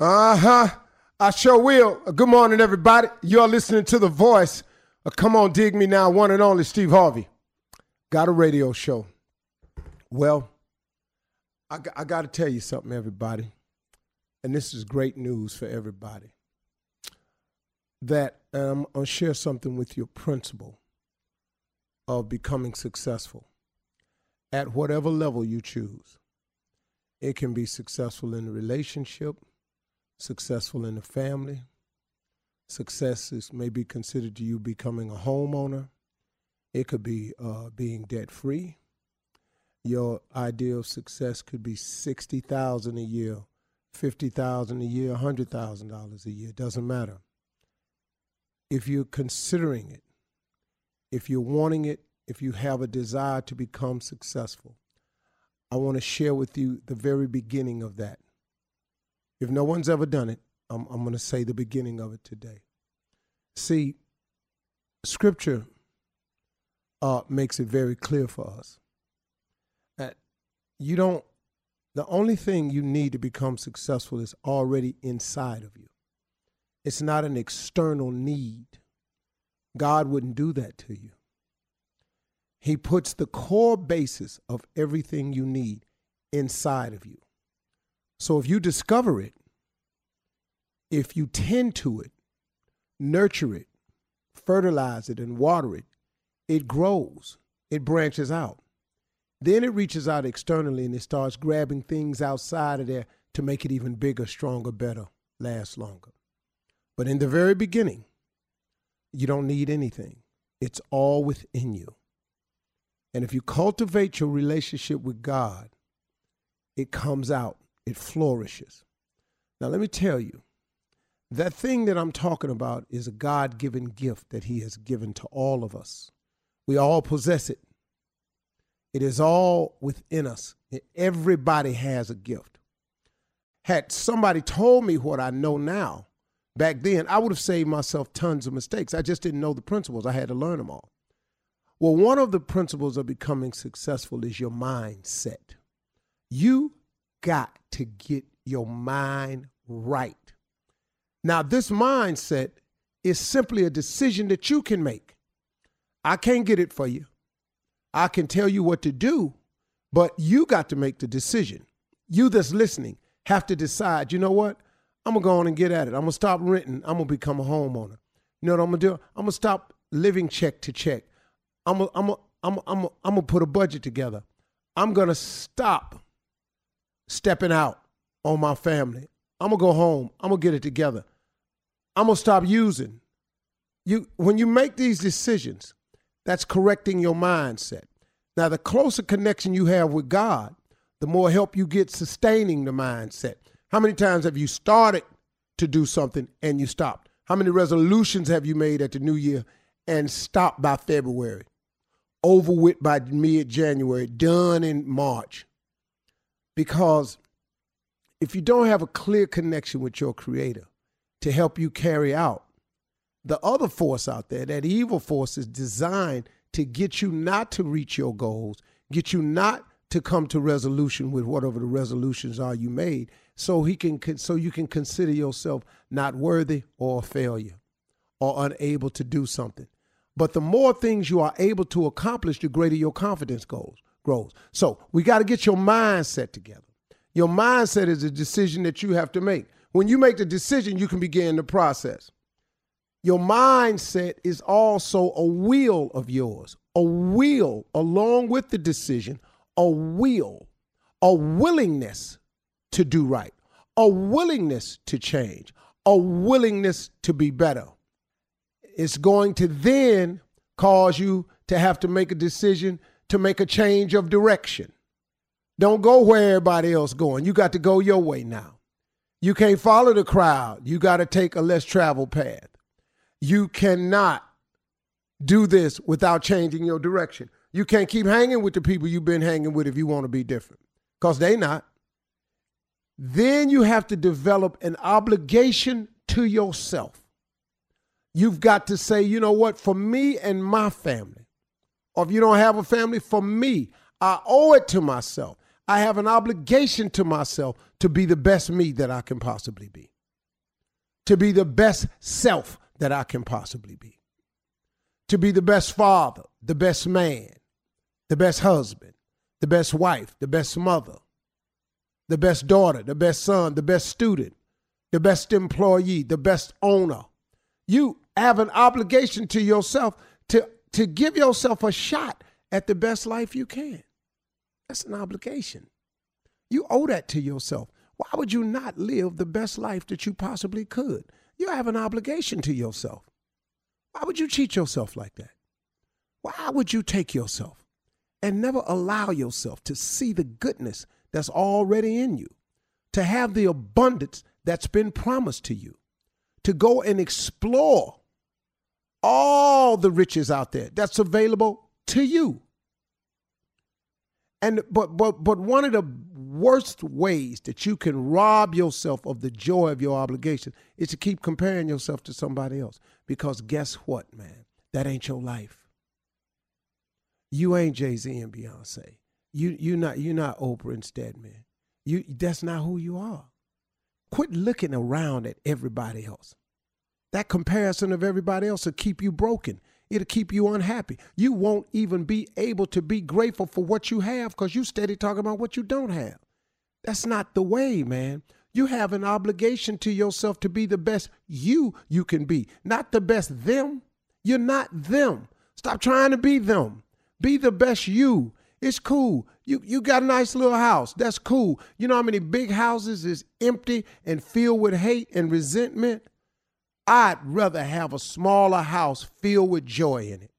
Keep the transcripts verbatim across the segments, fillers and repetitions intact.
Uh-huh. I sure will. Good morning, everybody. You're listening to The Voice. Uh, come on, dig me now, one and only Steve Harvey. Got a radio show. Well, I, I got to tell you something, everybody. And this is great news for everybody. That um, I'll share something with your principle of becoming successful at whatever level you choose. It can be successful in a relationship, successful in the family. Success is, may be considered to you becoming a homeowner. It could be uh, being debt-free. Your idea of success could be sixty thousand dollars a year, fifty thousand dollars a year, one hundred thousand dollars a year. It doesn't matter. If you're considering it, if you're wanting it, if you have a desire to become successful, I want to share with you the very beginning of that. If no one's ever done it, I'm, I'm going to say the beginning of it today. See, Scripture uh, makes it very clear for us that you don't, the only thing you need to become successful is already inside of you. It's not an external need. God wouldn't do that to you. He puts the core basis of everything you need inside of you. So if you discover it, if you tend to it, nurture it, fertilize it, and water it, it grows, it branches out. Then it reaches out externally and it starts grabbing things outside of there to make it even bigger, stronger, better, last longer. But in the very beginning, you don't need anything. It's all within you. And if you cultivate your relationship with God, it comes out, it flourishes. Now, let me tell you, that thing that I'm talking about is a God-given gift that He has given to all of us. We all possess it. It is all within us. Everybody has a gift. Had somebody told me what I know now, back then, I would have saved myself tons of mistakes. I just didn't know the principles. I had to learn them all. Well, one of the principles of becoming successful is your mindset. You got to get your mind right. Now, this mindset is simply a decision that you can make. I can't get it for you. I can tell you what to do, but you got to make the decision. You that's listening have to decide, you know what? I'm going to go on and get at it. I'm going to stop renting. I'm going to become a homeowner. You know what I'm going to do? I'm going to stop living check to check. I'm going I'm I'm I'm I'm to put a budget together. I'm going to stop stepping out on my family. I'm going to go home. I'm going to get it together. I'm going to stop using. You, when you make these decisions, that's correcting your mindset. Now, the closer connection you have with God, the more help you get sustaining the mindset. How many times have you started to do something and you stopped? How many resolutions have you made at the new year and stopped by February? Over with by mid-January, done in March. Because if you don't have a clear connection with your Creator to help you carry out, the other force out there, that evil force, is designed to get you not to reach your goals, get you not to come to resolution with whatever the resolutions are you made, so he can, so you can consider yourself not worthy or a failure or unable to do something. But the more things you are able to accomplish, the greater your confidence goes, grows. So we got to get your mindset together. Your mindset is a decision that you have to make. When you make the decision, you can begin the process. Your mindset is also a will of yours, a will along with the decision, a will, a willingness to do right, a willingness to change, a willingness to be better. It's going to then cause you to have to make a decision to make a change of direction. Don't go where everybody else going. You got to go your way now. You can't follow the crowd. You got to take a less traveled path. You cannot do this without changing your direction. You can't keep hanging with the people you've been hanging with if you want to be different, because they not. Then you have to develop an obligation to yourself. You've got to say, you know what, for me and my family, or if you don't have a family, for me, I owe it to myself. I have an obligation to myself to be the best me that I can possibly be, to be the best self that I can possibly be, to be the best father, the best man, the best husband, the best wife, the best mother, the best daughter, the best son, the best student, the best employee, the best owner. You have an obligation to yourself to, to give yourself a shot at the best life you can. That's an obligation. You owe that to yourself. Why would you not live the best life that you possibly could? You have an obligation to yourself. Why would you cheat yourself like that? Why would you take yourself and never allow yourself to see the goodness that's already in you, to have the abundance that's been promised to you, to go and explore all the riches out there that's available to you? And but but but one of the worst ways that you can rob yourself of the joy of your obligation is to keep comparing yourself to somebody else. Because guess what, man? That ain't your life. You ain't Jay-Z and Beyonce. You you not you're not Oprah and Stedman. You that's not who you are. Quit looking around at everybody else. That comparison of everybody else will keep you broken. It'll keep you unhappy. You won't even be able to be grateful for what you have because you steady talking about what you don't have. That's not the way, man. You have an obligation to yourself to be the best you you can be, not the best them. You're not them. Stop trying to be them. Be the best you. It's cool. You you got a nice little house. That's cool. You know how many big houses is empty and filled with hate and resentment? I'd rather have a smaller house filled with joy in it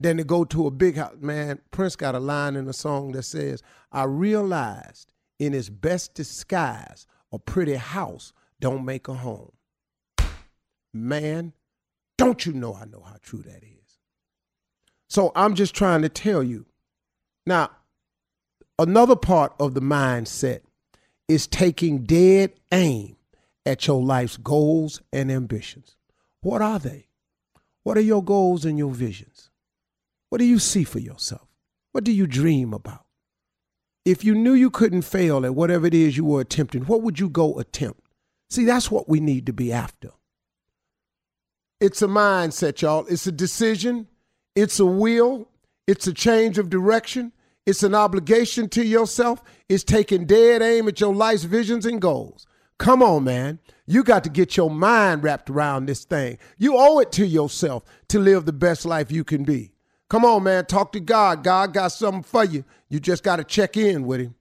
than to go to a big house. Man, Prince got a line in a song that says, I realized in its best disguise, a pretty house don't make a home. Man, don't you know I know how true that is? So I'm just trying to tell you. Now, another part of the mindset is taking dead aim at your life's goals and ambitions. What are they? What are your goals and your visions? What do you see for yourself? What do you dream about? If you knew you couldn't fail at whatever it is you were attempting, what would you go attempt? See, that's what we need to be after. It's a mindset, y'all. It's a decision. It's a will. It's a change of direction. It's an obligation to yourself. It's taking dead aim at your life's visions and goals. Come on, man. You got to get your mind wrapped around this thing. You owe it to yourself to live the best life you can be. Come on, man. Talk to God. God got something for you. You just got to check in with him.